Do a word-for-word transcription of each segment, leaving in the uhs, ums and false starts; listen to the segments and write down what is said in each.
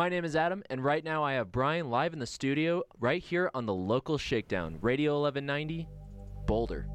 My name is Adam, and right now I have Brian live in the studio right here on the Local Shakedown, Radio eleven ninety, Boulder.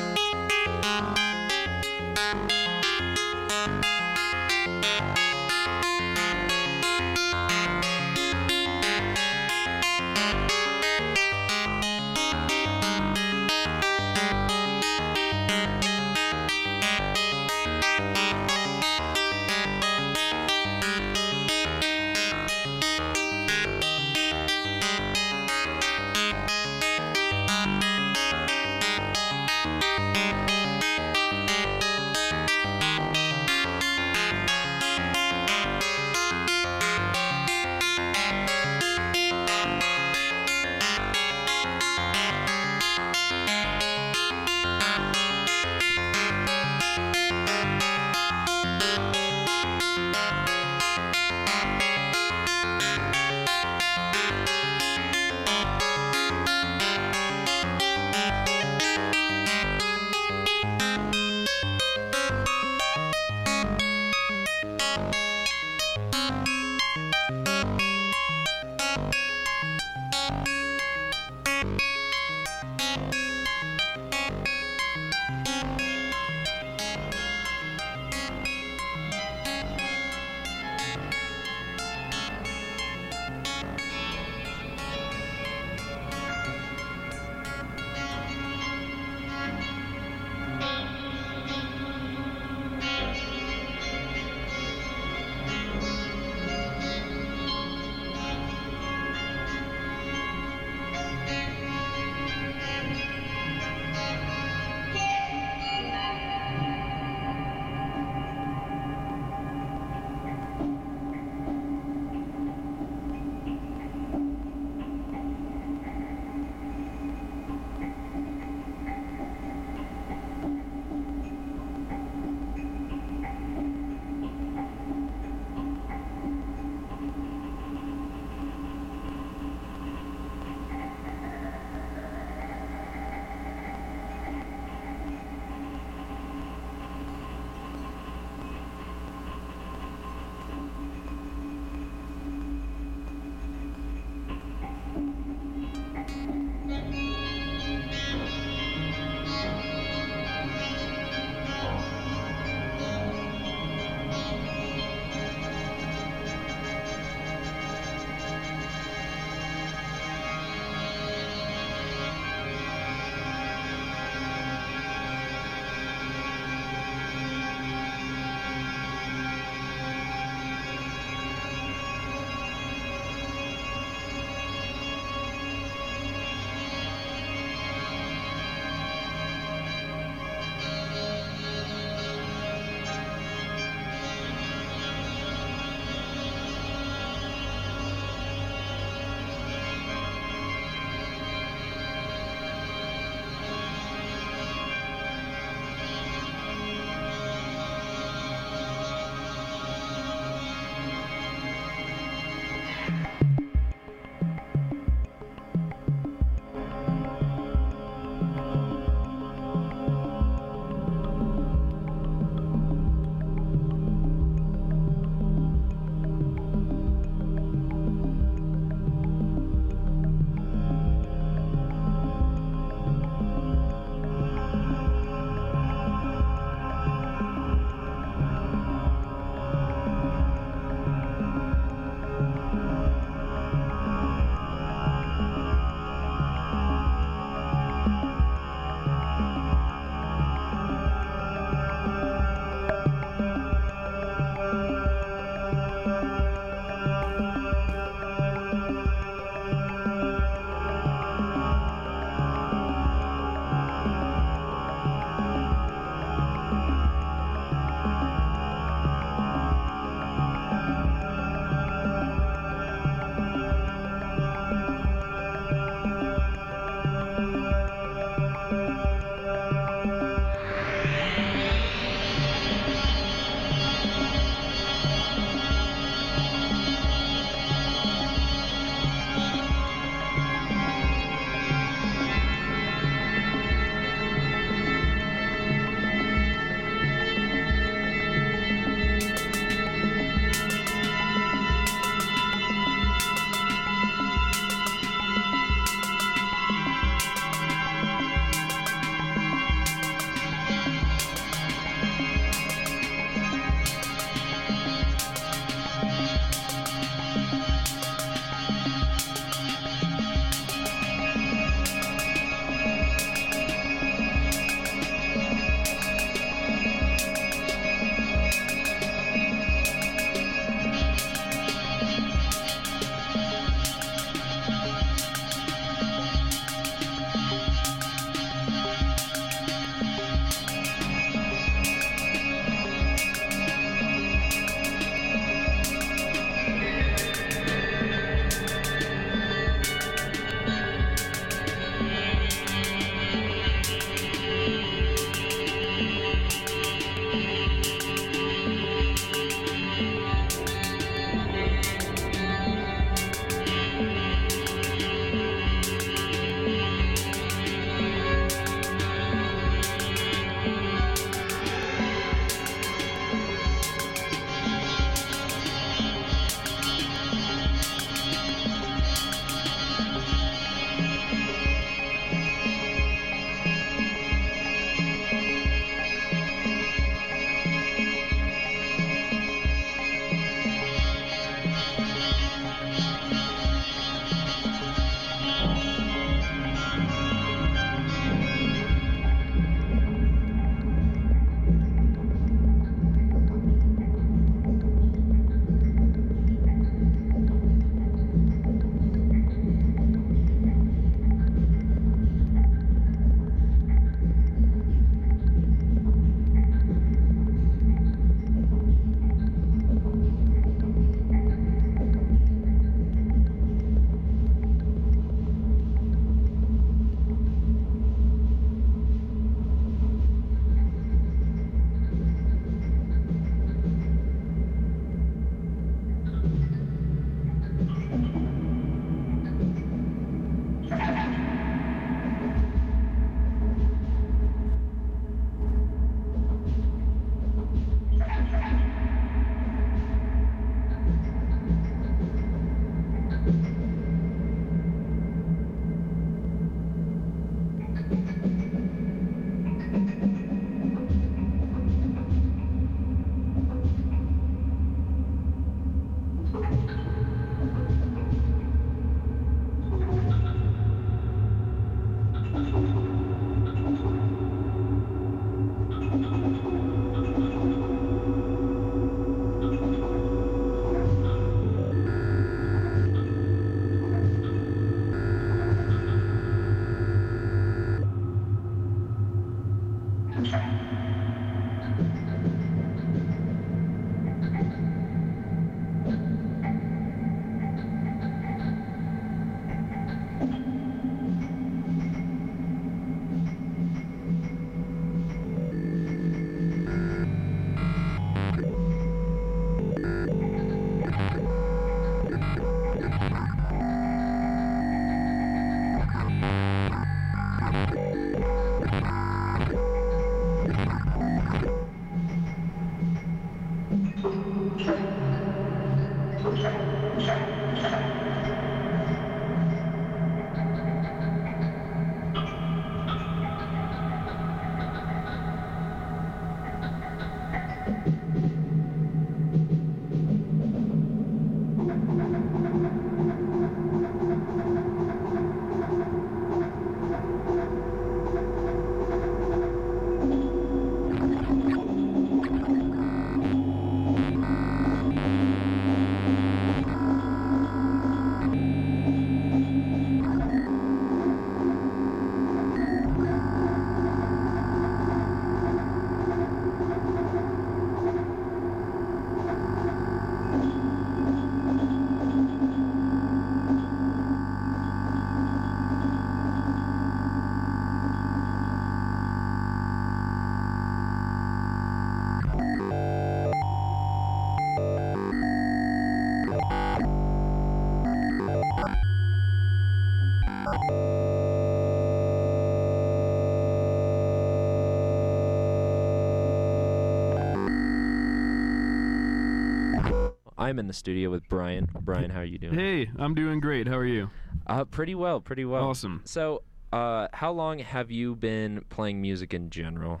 I'm in the studio with Brian. Brian, how are you doing? Hey, I'm doing great. How are you? Uh, pretty well, pretty well. Awesome. So, uh, how long have you been playing music in general?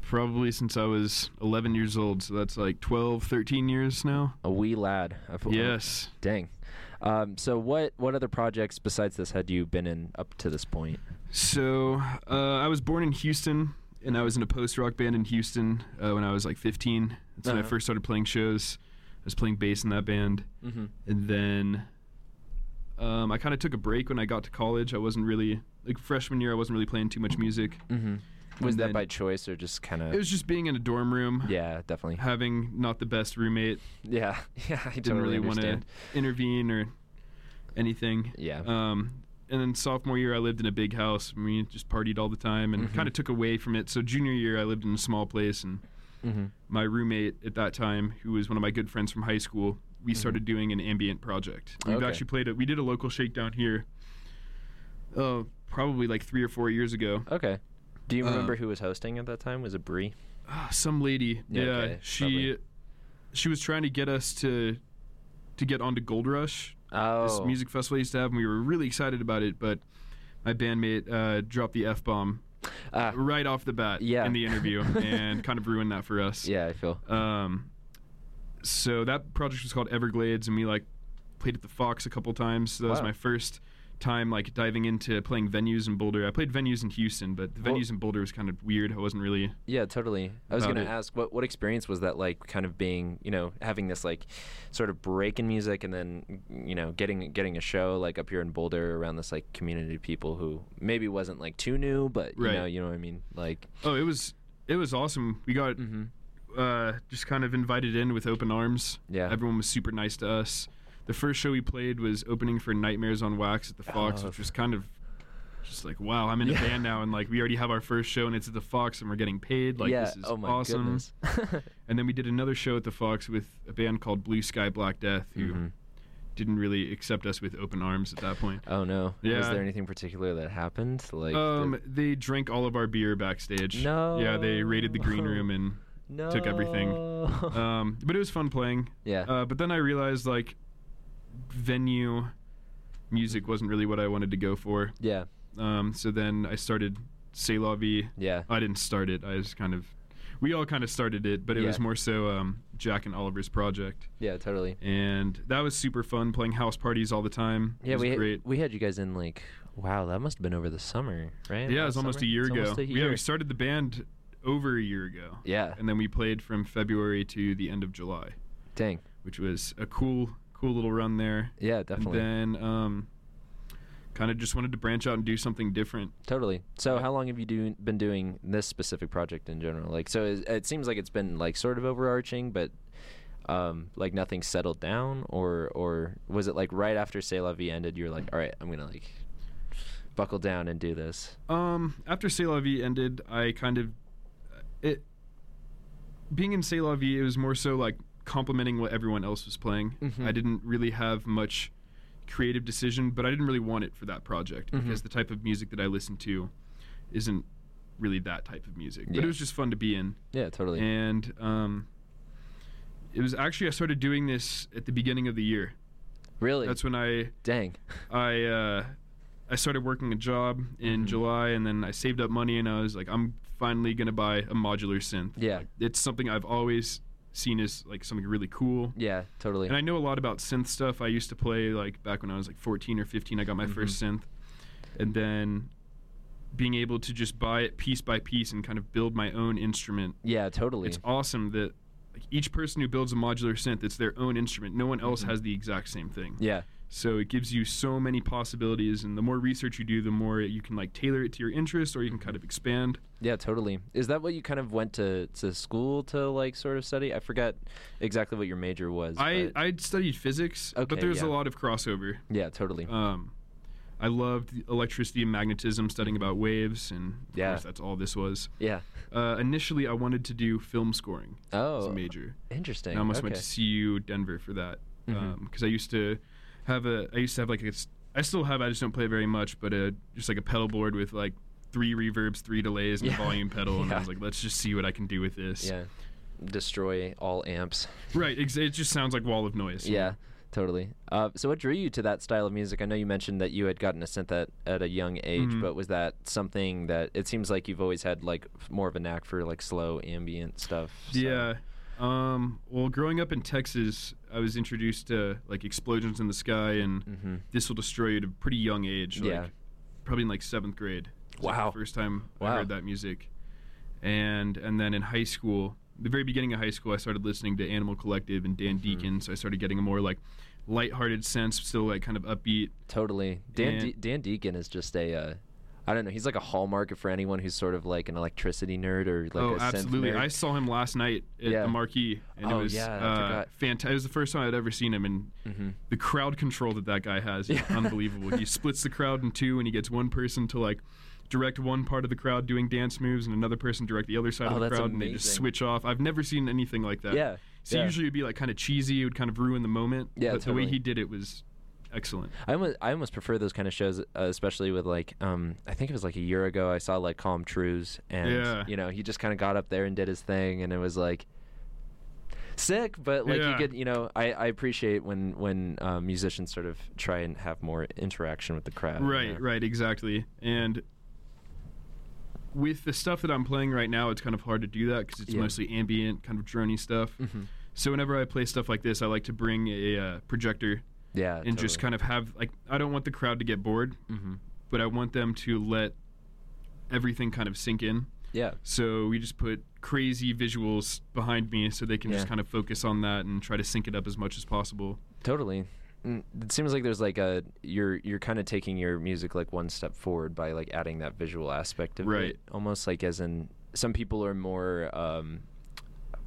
Probably since I was eleven years old, so that's like twelve, thirteen years now. A wee lad. Yes. Dang. Um, so what, what other projects besides this had you been in up to this point? So, uh, I was born in Houston, and I was in a post-rock band in Houston uh, when I was like fifteen. That's uh-huh. when I first started playing shows. I was playing bass in that band, mm-hmm. and then um, I kind of took a break when I got to college. I wasn't really, like freshman year, I wasn't really playing too much music. Mm-hmm. Was and that by choice or just kind of? It was just being in a dorm room. Yeah, definitely. Having not the best roommate. Yeah, yeah, I didn't totally really want to intervene or anything. Yeah. Um, and then sophomore year, I lived in a big house. I mean, just partied all the time and mm-hmm. kind of took away from it. So junior year, I lived in a small place and. Mm-hmm. My roommate at that time, who was one of my good friends from high school, we mm-hmm. started doing an ambient project. We've okay. actually played it. We did a local shakedown here, uh, probably like three or four years ago. Okay. Do you uh, remember who was hosting at that time? Was it Bree? Uh, some lady. Yeah. yeah okay. She Probably. she was trying to get us to to get onto Gold Rush. Oh. This music festival we used to have, and we were really excited about it. But my bandmate uh, dropped the F-bomb. Uh, right off the bat yeah. in the interview and kind of ruined that for us. Yeah, I feel. Um, so that project was called Everglades, and we like played at the Fox a couple times. So that wow. was my first time like diving into playing venues in Boulder. I played venues in Houston, but the well, venues in Boulder was kind of weird. I wasn't really Yeah, totally. I was going to ask what what experience was that like kind of being, you know, having this like sort of break in music and then, you know, getting getting a show like up here in Boulder around this like community of people who maybe wasn't like too new, but you right. know, you know what I mean? Like Oh, it was it was awesome. We got mm-hmm. uh, just kind of invited in with open arms. Yeah. Everyone was super nice to us. The first show we played was opening for Nightmares on Wax at the Fox, oh, which was kind of just like, wow, I'm in yeah. a band now, and like we already have our first show, and it's at the Fox, and we're getting paid. Like yeah. this is oh my awesome. And then we did another show at the Fox with a band called Blue Sky Black Death, who mm-hmm. didn't really accept us with open arms at that point. Oh no! Yeah. Was there anything particular that happened? Like um, the... they drank all of our beer backstage. No. Yeah, they raided the green room and no. took everything. Um, but it was fun playing. Yeah. Uh, but then I realized like. Venue music wasn't really what I wanted to go for. Yeah. Um, so then I started C'est La Vie. Yeah. I didn't start it. I just kind of... We all kind of started it, but it yeah. was more so um, Jack and Oliver's project. Yeah, totally. And that was super fun, playing house parties all the time. Yeah, it was we, great. Had, we had you guys in like... Wow, that must have been over the summer, right? Yeah, Last it was almost summer? a year it's ago. A year. Yeah, we started the band over a year ago. Yeah. And then we played from February to the end of July. Dang. Which was a cool... Cool little run there. Yeah, definitely. And then um, kind of just wanted to branch out and do something different. Totally. So yeah. How long have you do, been doing this specific project in general? Like, so it, it seems like it's been like sort of overarching, but um, like nothing settled down, or or was it like right after C'est La Vie ended, you were like, all right, I'm going to like buckle down and do this? Um, after C'est La Vie ended, I kind of, it being in C'est La Vie, it was more so like complementing what everyone else was playing. Mm-hmm. I didn't really have much creative decision, but I didn't really want it for that project, mm-hmm. because the type of music that I listen to isn't really that type of music. Yeah. But it was just fun to be in. Yeah, totally. And um, it was actually, I started doing this at the beginning of the year. Really? That's when I... Dang. I uh, I started working a job in mm-hmm. July, and then I saved up money, and I was like, I'm finally going to buy a modular synth. Yeah. Like, it's something I've always seen as like something really cool. Yeah, totally. And I know a lot about synth stuff. I used to play like back when I was like fourteen or fifteen, I got my mm-hmm. first synth. And then being able to just buy it piece by piece and kind of build my own instrument. Yeah, totally. It's awesome that like each person who builds a modular synth, it's their own instrument. No one else mm-hmm. has the exact same thing. Yeah. So it gives you so many possibilities, and the more research you do, the more you can like tailor it to your interests, or you can kind of expand. Yeah, totally. Is that what you kind of went to, to school to like sort of study? I forgot exactly what your major was. I I studied physics, okay, but there's yeah. a lot of crossover. Yeah, totally. Um, I loved electricity and magnetism, studying about waves, and of yeah. course that's all this was. Yeah. Uh, initially, I wanted to do film scoring oh, as a major. Interesting. And I almost okay. went to C U Denver for that, because mm-hmm. um, I used to... have a I used to have like a, I still have I just don't play very much but a, just like a pedal board with like three reverbs, three delays, and yeah. a volume pedal, yeah. and I was like, let's just see what I can do with this. Yeah, destroy all amps. Right, it, it just sounds like wall of noise. Yeah, totally. Uh, so what drew you to that style of music? I know you mentioned that you had gotten a synth at, at a young age, mm-hmm. but was that something that it seems like you've always had like more of a knack for, like slow ambient stuff? So. Yeah. Um, well, growing up in Texas, I was introduced to like Explosions in the Sky and mm-hmm. This Will Destroy You at a pretty young age, like, yeah. probably in like seventh grade. Wow. Like, the first time wow. I heard that music. And and then in high school, the very beginning of high school, I started listening to Animal Collective and Dan Deacon, mm-hmm. so I started getting a more like lighthearted sense, still like kind of upbeat. Totally. Dan De- Dan Deacon is just a... Uh... I don't know. He's like a hallmark for anyone who's sort of like an electricity nerd or like oh, a synth nerd. Oh, absolutely. I saw him last night at yeah. the Marquee, and oh, it was yeah, uh, fantastic. It was the first time I'd ever seen him, and mm-hmm. the crowd control that that guy has is yeah. unbelievable. He splits the crowd in two, and he gets one person to like direct one part of the crowd doing dance moves, and another person direct the other side oh, of the crowd, amazing. And they just switch off. I've never seen anything like that. Yeah. So yeah. usually it'd be like kind of cheesy. It would kind of ruin the moment. Yeah, but totally. The way he did it was... excellent. I almost, I almost prefer those kind of shows, uh, especially with like, um, I think it was like a year ago, I saw like Calm Trues, and yeah. you know, he just kind of got up there and did his thing, and it was like sick, but like yeah. you could, you know, I, I appreciate when, when uh, musicians sort of try and have more interaction with the crowd. Right, you know? Right, exactly. And with the stuff that I'm playing right now, it's kind of hard to do that because it's yeah. mostly ambient, kind of drony stuff. Mm-hmm. So whenever I play stuff like this, I like to bring a uh, projector. Yeah, and totally. Just kind of have like I don't want the crowd to get bored, mm-hmm. but I want them to let everything kind of sink in. Yeah. So we just put crazy visuals behind me so they can yeah. just kind of focus on that and try to sync it up as much as possible. Totally. It seems like there's like a you're you're kind of taking your music like one step forward by like adding that visual aspect of right. it. Almost like as in some people are more. Um,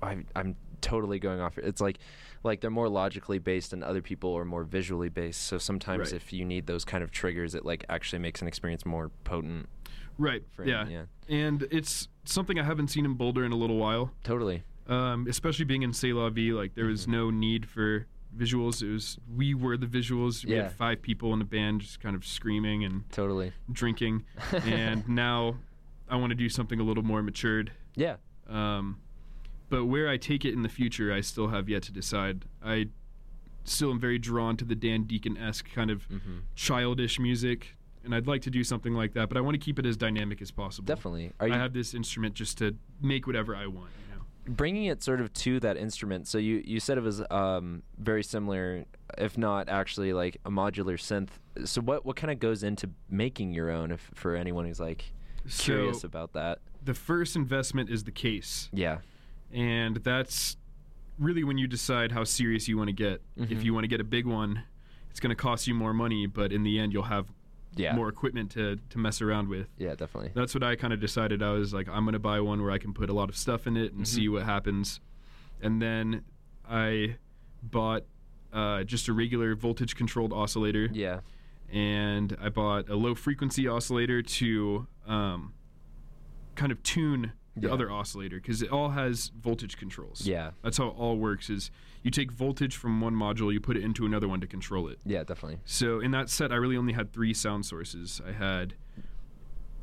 I, I'm totally going off. It's like. Like they're more logically based, and other people are more visually based. So sometimes, right. if you need those kind of triggers, it like actually makes an experience more potent. Right. For yeah. yeah. And it's something I haven't seen in Boulder in a little while. Totally. Um, especially being in C'est La Vie, like there was mm-hmm. no need for visuals. It was we were the visuals. We yeah. had five people in the band, just kind of screaming and totally drinking. And now I want to do something a little more matured. Yeah. Um. But where I take it in the future, I still have yet to decide. I still am very drawn to the Dan Deacon-esque kind of mm-hmm. childish music, and I'd like to do something like that, but I want to keep it as dynamic as possible. Definitely. Are you... I have this instrument just to make whatever I want. You know? Bringing it sort of to that instrument, so you, you said it was um, very similar, if not actually like a modular synth. So what, what kind of goes into making your own, if, for anyone who's like curious so about that? The first investment is the case. Yeah. And that's really when you decide how serious you want to get. Mm-hmm. If you want to get a big one, it's going to cost you more money, but in the end, you'll have yeah. more equipment to, to mess around with. Yeah, definitely. That's what I kind of decided. I was like, I'm going to buy one where I can put a lot of stuff in it and mm-hmm. see what happens. And then I bought uh, just a regular voltage-controlled oscillator. Yeah. And I bought a low-frequency oscillator to um, kind of tune the yeah. other oscillator, because it all has voltage controls. Yeah. That's how it all works, is you take voltage from one module, you put it into another one to control it. Yeah, definitely. So in that set, I really only had three sound sources. I had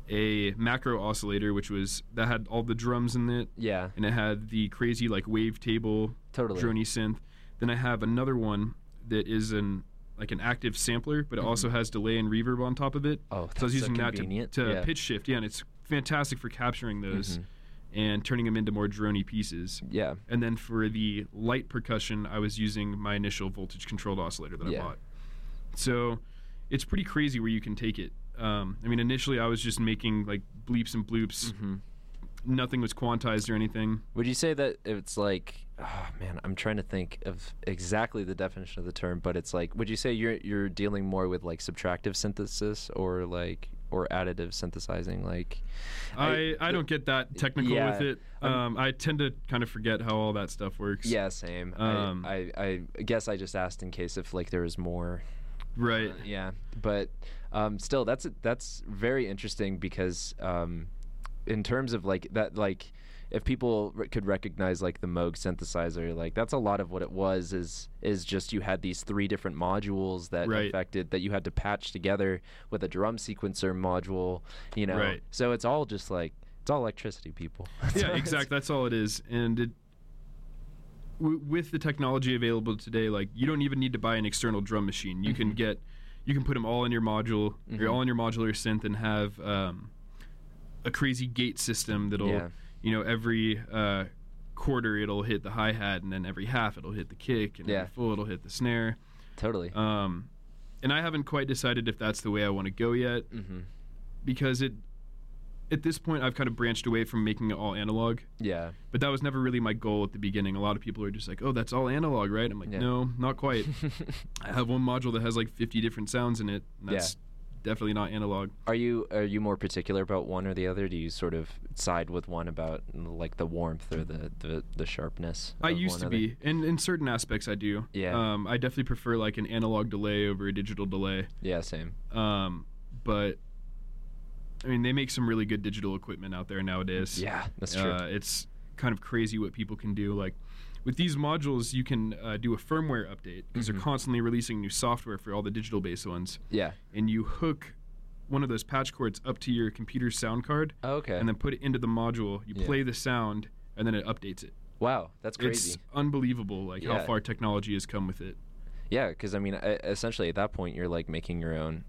a macro oscillator, which was, that had all the drums in it. Yeah. And it had the crazy, like, wavetable totally. Drony synth. Then I have another one that is an... like an active sampler, but it mm-hmm. also has delay and reverb on top of it. Oh, that's so I was using so that to, to yeah. pitch shift. Yeah, and it's fantastic for capturing those mm-hmm. and turning them into more drony pieces. Yeah. And then for the light percussion, I was using my initial voltage-controlled oscillator that yeah. I bought. So it's pretty crazy where you can take it. Um, I mean, initially I was just making like bleeps and bloops. Mm-hmm. Nothing was quantized or anything. Would you say that it's like... Oh, man, I'm trying to think of exactly the definition of the term, but it's like, would you say you're you're dealing more with like subtractive synthesis or like or additive synthesizing? Like, I, I, I don't get that technical yeah, with it. Um, I tend to kind of forget how all that stuff works. Yeah, same. Um, I, I I guess I just asked in case if like there was more. Right. Uh, yeah, but um, still, that's that's very interesting because um, in terms of like that, like. If people r- could recognize like the Moog synthesizer, like that's a lot of what it was is is just you had these three different modules that right. affected that you had to patch together with a drum sequencer module, you know. Right. So it's all just like it's all electricity, people. Yeah, exactly. That's all it is. And it, w- with the technology available today, like you don't even need to buy an external drum machine. You mm-hmm. can get, you can put them all in your module, mm-hmm. or all in your modular synth, and have um, a crazy gate system that'll. Yeah. You know, every uh, quarter it'll hit the hi-hat, and then every half it'll hit the kick, and yeah. every full it'll hit the snare. Totally. Um, and I haven't quite decided if that's the way I want to go yet, mm-hmm. because it at this point I've kind of branched away from making it all analog. Yeah. But that was never really my goal at the beginning. A lot of people are just like, oh, that's all analog, right? I'm like, yeah. no, not quite. I have one module that has like fifty different sounds in it, and that's... Yeah. Definitely not analog. Are you are you more particular about one or the other? Do you sort of side with one about like the warmth or the, the, the sharpness? I used to be. In in certain aspects I do. Yeah. Um I definitely prefer like an analog delay over a digital delay. Yeah, same. Um but I mean they make some really good digital equipment out there nowadays. Yeah, that's true. Uh, it's kind of crazy what people can do. Like with these modules, you can uh, do a firmware update because mm-hmm. they're constantly releasing new software for all the digital-based ones. Yeah. And you hook one of those patch cords up to your computer's sound card. Oh, okay. And then put it into the module. You yeah. play the sound, and then it updates it. Wow, that's crazy. It's unbelievable, like yeah. how far technology has come with it. Yeah, because I mean, essentially at that point, you're like making your own.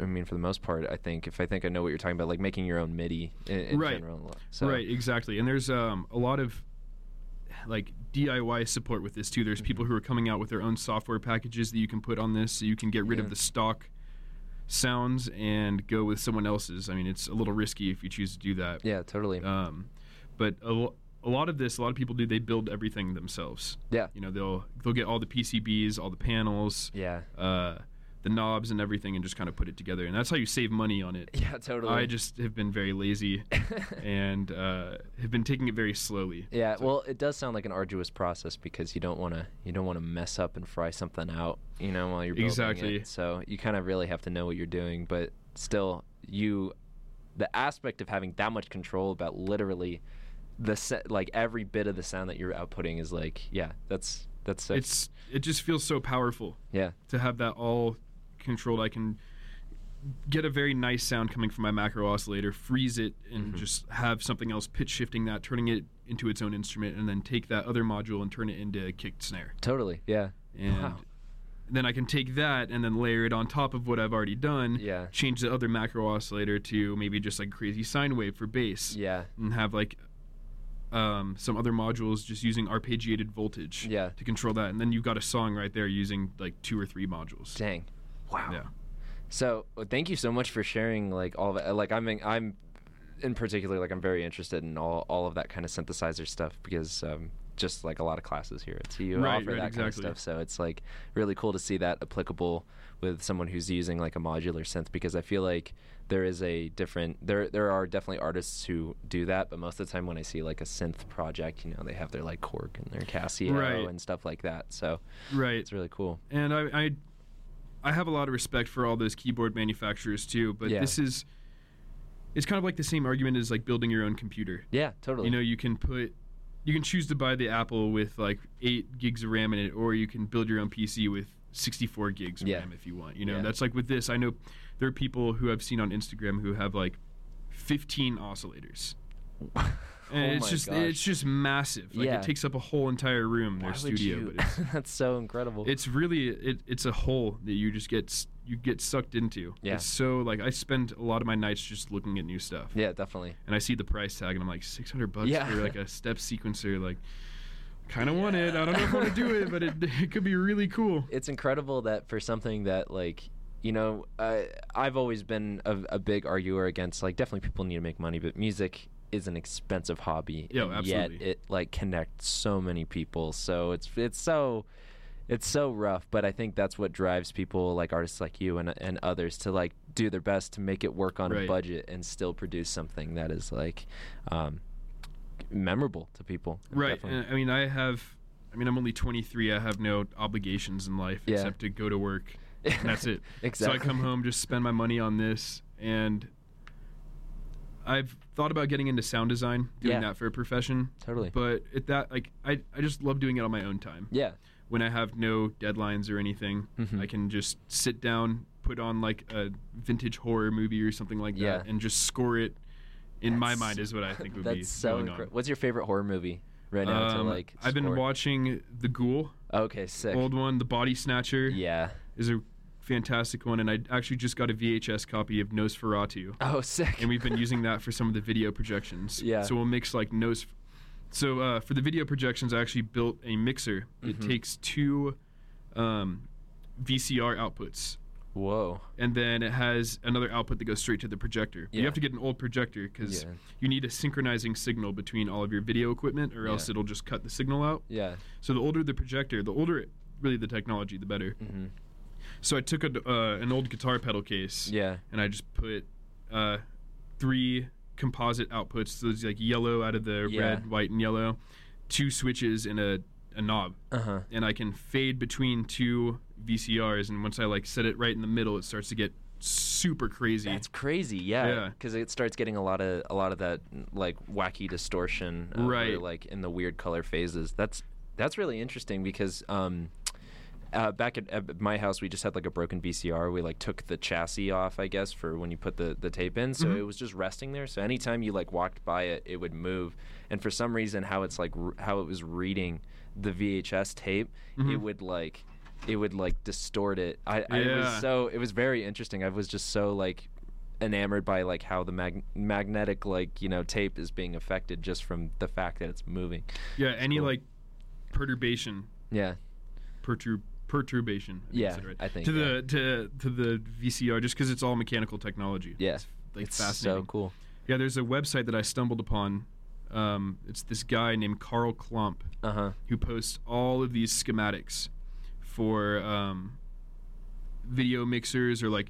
I mean, for the most part, I think, if I think I know what you're talking about, like making your own MIDI in, in right. general. So. Right, exactly. And there's um, a lot of like D I Y support with this too. There's mm-hmm. people who are coming out with their own software packages that you can put on this, so you can get rid yeah. of the stock sounds and go with someone else's. I mean, it's a little risky if you choose to do that. Yeah, totally. Um, but a, lo- a lot of this, a lot of people do. They build everything themselves. Yeah. You know, they'll they'll get all the P C Bs, all the panels. Yeah. Uh, the knobs and everything, and just kind of put it together. And that's how you save money on it. Yeah, totally. I just have been very lazy and uh, have been taking it very slowly. Yeah, so. Well, it does sound like an arduous process because you don't want to you don't want to mess up and fry something out, you know, while you're building exactly. it. So you kind of really have to know what you're doing. But still, you the aspect of having that much control about literally the se- like every bit of the sound that you're outputting is like, yeah, that's that's sick. It's it just feels so powerful. Yeah, to have that all. Controlled, I can get a very nice sound coming from my macro oscillator, freeze it, and mm-hmm. just have something else pitch shifting that, turning it into its own instrument, and then take that other module and turn it into a kicked snare. Totally, yeah. And wow. then I can take that and then layer it on top of what I've already done, yeah. change the other macro oscillator to maybe just like crazy sine wave for bass, yeah. and have like um, some other modules just using arpeggiated voltage yeah. to control that, and then you've got a song right there using like two or three modules. Dang. Wow. Yeah. So well, thank you so much for sharing like all that. Like I'm in, I'm in particular like I'm very interested in all, all of that kind of synthesizer stuff because um, just like a lot of classes here at T U right, offer right, that exactly. kind of stuff. So it's like really cool to see that applicable with someone who's using like a modular synth, because I feel like there is a different, there there are definitely artists who do that, but most of the time when I see like a synth project, you know, they have their like Korg and their Casio right. and stuff like that. So right. it's really cool. And I, I I have a lot of respect for all those keyboard manufacturers too, but yeah. this is, it's kind of like the same argument as like building your own computer. Yeah, totally. You know, you can put, you can choose to buy the Apple with like eight gigs of RAM in it, or you can build your own P C with sixty-four gigs of yeah. RAM if you want. You know, yeah. that's like with this. I know there are people who I've seen on Instagram who have like fifteen oscillators. And oh it's just gosh. it's just massive. Like yeah. it takes up a whole entire room, their Why studio. Would you? But it's, that's so incredible. It's really it, it's a hole that you just get you get sucked into. Yeah. It's so like I spend a lot of my nights just looking at new stuff. Yeah, definitely. And I see the price tag and I'm like six hundred bucks yeah. for like a step sequencer. Like, kind of yeah. want it. I don't know if I want to do it, but it, it could be really cool. It's incredible that for something that like. You know, uh, I've always been a, a big arguer against, like, definitely people need to make money, but music is an expensive hobby. Yeah, absolutely. Yet it, like, connects so many people. So it's it's so it's so rough, but I think that's what drives people, like, artists like you and and others to, like, do their best to make it work on right. a budget and still produce something that is, like, um, memorable to people. Right. And, I mean, I have... I mean, I'm only twenty-three. I have no obligations in life yeah. except to go to work. And that's it. Exactly. So I come home, just spend my money on this, and I've thought about getting into sound design, doing yeah. that for a profession. Totally. But at that, like, I, I just love doing it on my own time. Yeah. When I have no deadlines or anything, mm-hmm. I can just sit down, put on like a vintage horror movie or something like that, yeah. and just score it. In that's, my mind, is what I think would that's be so going incre- on. What's your favorite horror movie? Right now, um, to like score. I've been watching The Ghoul. Okay, sick. Old one, The Body Snatcher. Yeah, is a fantastic one, and I actually just got a V H S copy of Nosferatu. Oh, sick! And we've been using that for some of the video projections. Yeah. So we'll mix like Nos. So uh, for the video projections, I actually built a mixer. Mm-hmm. It takes two um, V C R outputs. Whoa. And then it has another output that goes straight to the projector. Yeah. You have to get an old projector because yeah. you need a synchronizing signal between all of your video equipment or yeah. else it'll just cut the signal out. Yeah. So the older the projector, the older it, really the technology, the better. Mm-hmm. So I took a, uh, an old guitar pedal case yeah. and I just put uh, three composite outputs, so those like yellow out of the yeah. red, white, and yellow, two switches and a a knob uh-huh. and I can fade between two V C Rs, and once I like set it right in the middle, it starts to get super crazy. That's crazy. Yeah, because yeah. it starts getting a lot of a lot of that like wacky distortion uh, right or, like in the weird color phases. That's that's really interesting because um Uh, back at, at my house, we just had like a broken V C R. We like took the chassis off, I guess, for when you put the, the tape in. So mm-hmm. it was just resting there. So anytime you like walked by it, it would move. And for some reason, how it's like r- how it was reading the V H S tape, mm-hmm. it would like it would like distort it. I, yeah. I it was so it was very interesting. I was just so like enamored by like how the mag- magnetic like you know tape is being affected just from the fact that it's moving. Yeah, it's any cool. like perturbation. Yeah, perturb. Perturbation. I yeah, right. I think to yeah. the to to the V C R, just because it's all mechanical technology. Yeah, it's, like, it's fascinating. So cool. Yeah, there's a website that I stumbled upon. Um, it's this guy named Carl Klump uh-huh. who posts all of these schematics for um, video mixers or like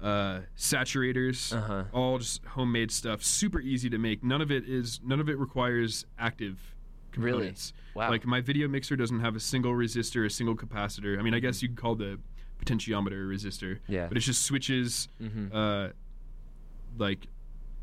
uh, saturators. Uh-huh. All just homemade stuff. Super easy to make. None of it is. None of it requires active. Components. Really? Wow. Like, my video mixer doesn't have a single resistor, a single capacitor. I mean, I guess you could call the potentiometer a resistor. Yeah. But it's just switches, mm-hmm. uh, like,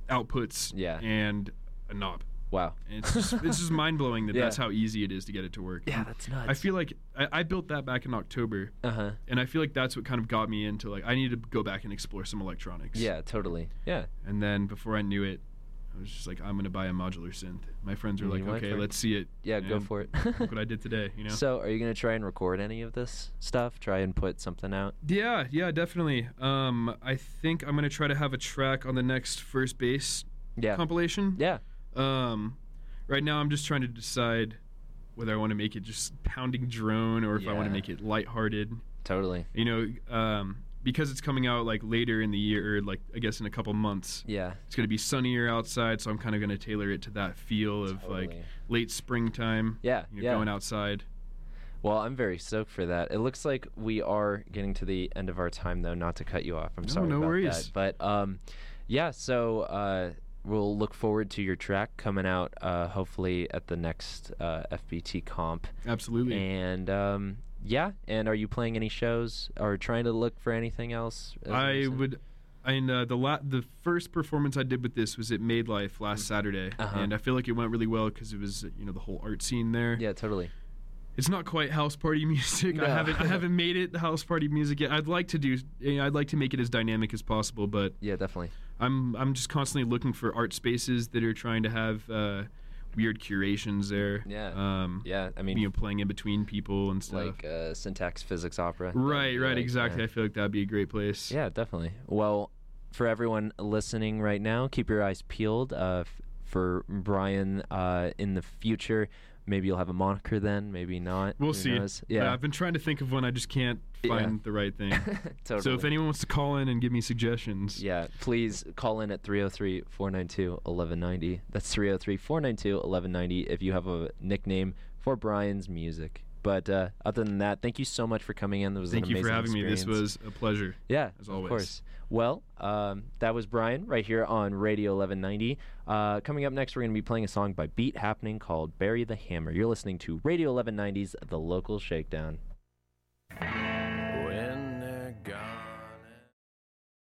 outputs, yeah. and a knob. Wow. And it's just, it's just mind-blowing that yeah. that's how easy it is to get it to work. Yeah, that's nuts. I feel like I, I built that back in October, uh-huh. and I feel like that's what kind of got me into, like, I need to go back and explore some electronics. Yeah, totally. Yeah. And then before I knew it, I was just like, I'm going to buy a modular synth. My friends were you like, okay, let's see it. Yeah, and go for it. Look what I did today, you know? So are you going to try and record any of this stuff? Try and put something out? Yeah, yeah, definitely. Um, I think I'm going to try to have a track on the next First Base yeah. compilation. Yeah. Um, right now I'm just trying to decide whether I want to make it just pounding drone or if yeah. I want to make it lighthearted. Totally. You know, um, because it's coming out like later in the year, or like I guess in a couple months. Yeah. It's going to be sunnier outside, so I'm kind of going to tailor it to that feel of totally. like late springtime. Yeah. You know, yeah. going outside. Well, I'm very stoked for that. It looks like we are getting to the end of our time, though. Not to cut you off. I'm no, sorry no about worries. that. But um, yeah, so uh, we'll look forward to your track coming out uh, hopefully at the next uh, F B T comp. Absolutely. And um, yeah, and are you playing any shows or trying to look for anything else? I would. And uh, the la- the first performance I did with this was at Made Life last mm. Saturday, uh-huh. and I feel like it went really well because it was, you know, the whole art scene there. Yeah, totally. It's not quite house party music. No. I haven't I haven't made it house party music yet. I'd like to do. You know, I'd like to make it as dynamic as possible. But yeah, definitely. I'm I'm just constantly looking for art spaces that are trying to have uh, weird curations there. Yeah. Um, yeah. I mean, you know, playing in between people and stuff. Like uh, Syntax Physics Opera. Right. Right. Like, exactly. Yeah. I feel like that'd be a great place. Yeah, definitely. Well, for everyone listening right now, keep your eyes peeled. Uh, f- for Brian uh, in the future. Maybe you'll have a moniker then, maybe not. We'll Who see. Knows? Yeah, uh, I've been trying to think of one. I just can't find yeah. the right thing. Totally. So if anyone wants to call in and give me suggestions. Yeah, please call in at three oh three, four nine two, eleven ninety. That's three oh three, four nine two, eleven ninety if you have a nickname for Brian's music. But uh, other than that, thank you so much for coming in. That was thank an amazing experience. Thank you for having experience. me. This was a pleasure. Yeah, as always. Of course. Well, um, that was Brian right here on Radio eleven ninety. Uh, coming up next, we're going to be playing a song by Beat Happening called Bury the Hammer. You're listening to Radio eleven ninety's The Local Shakedown.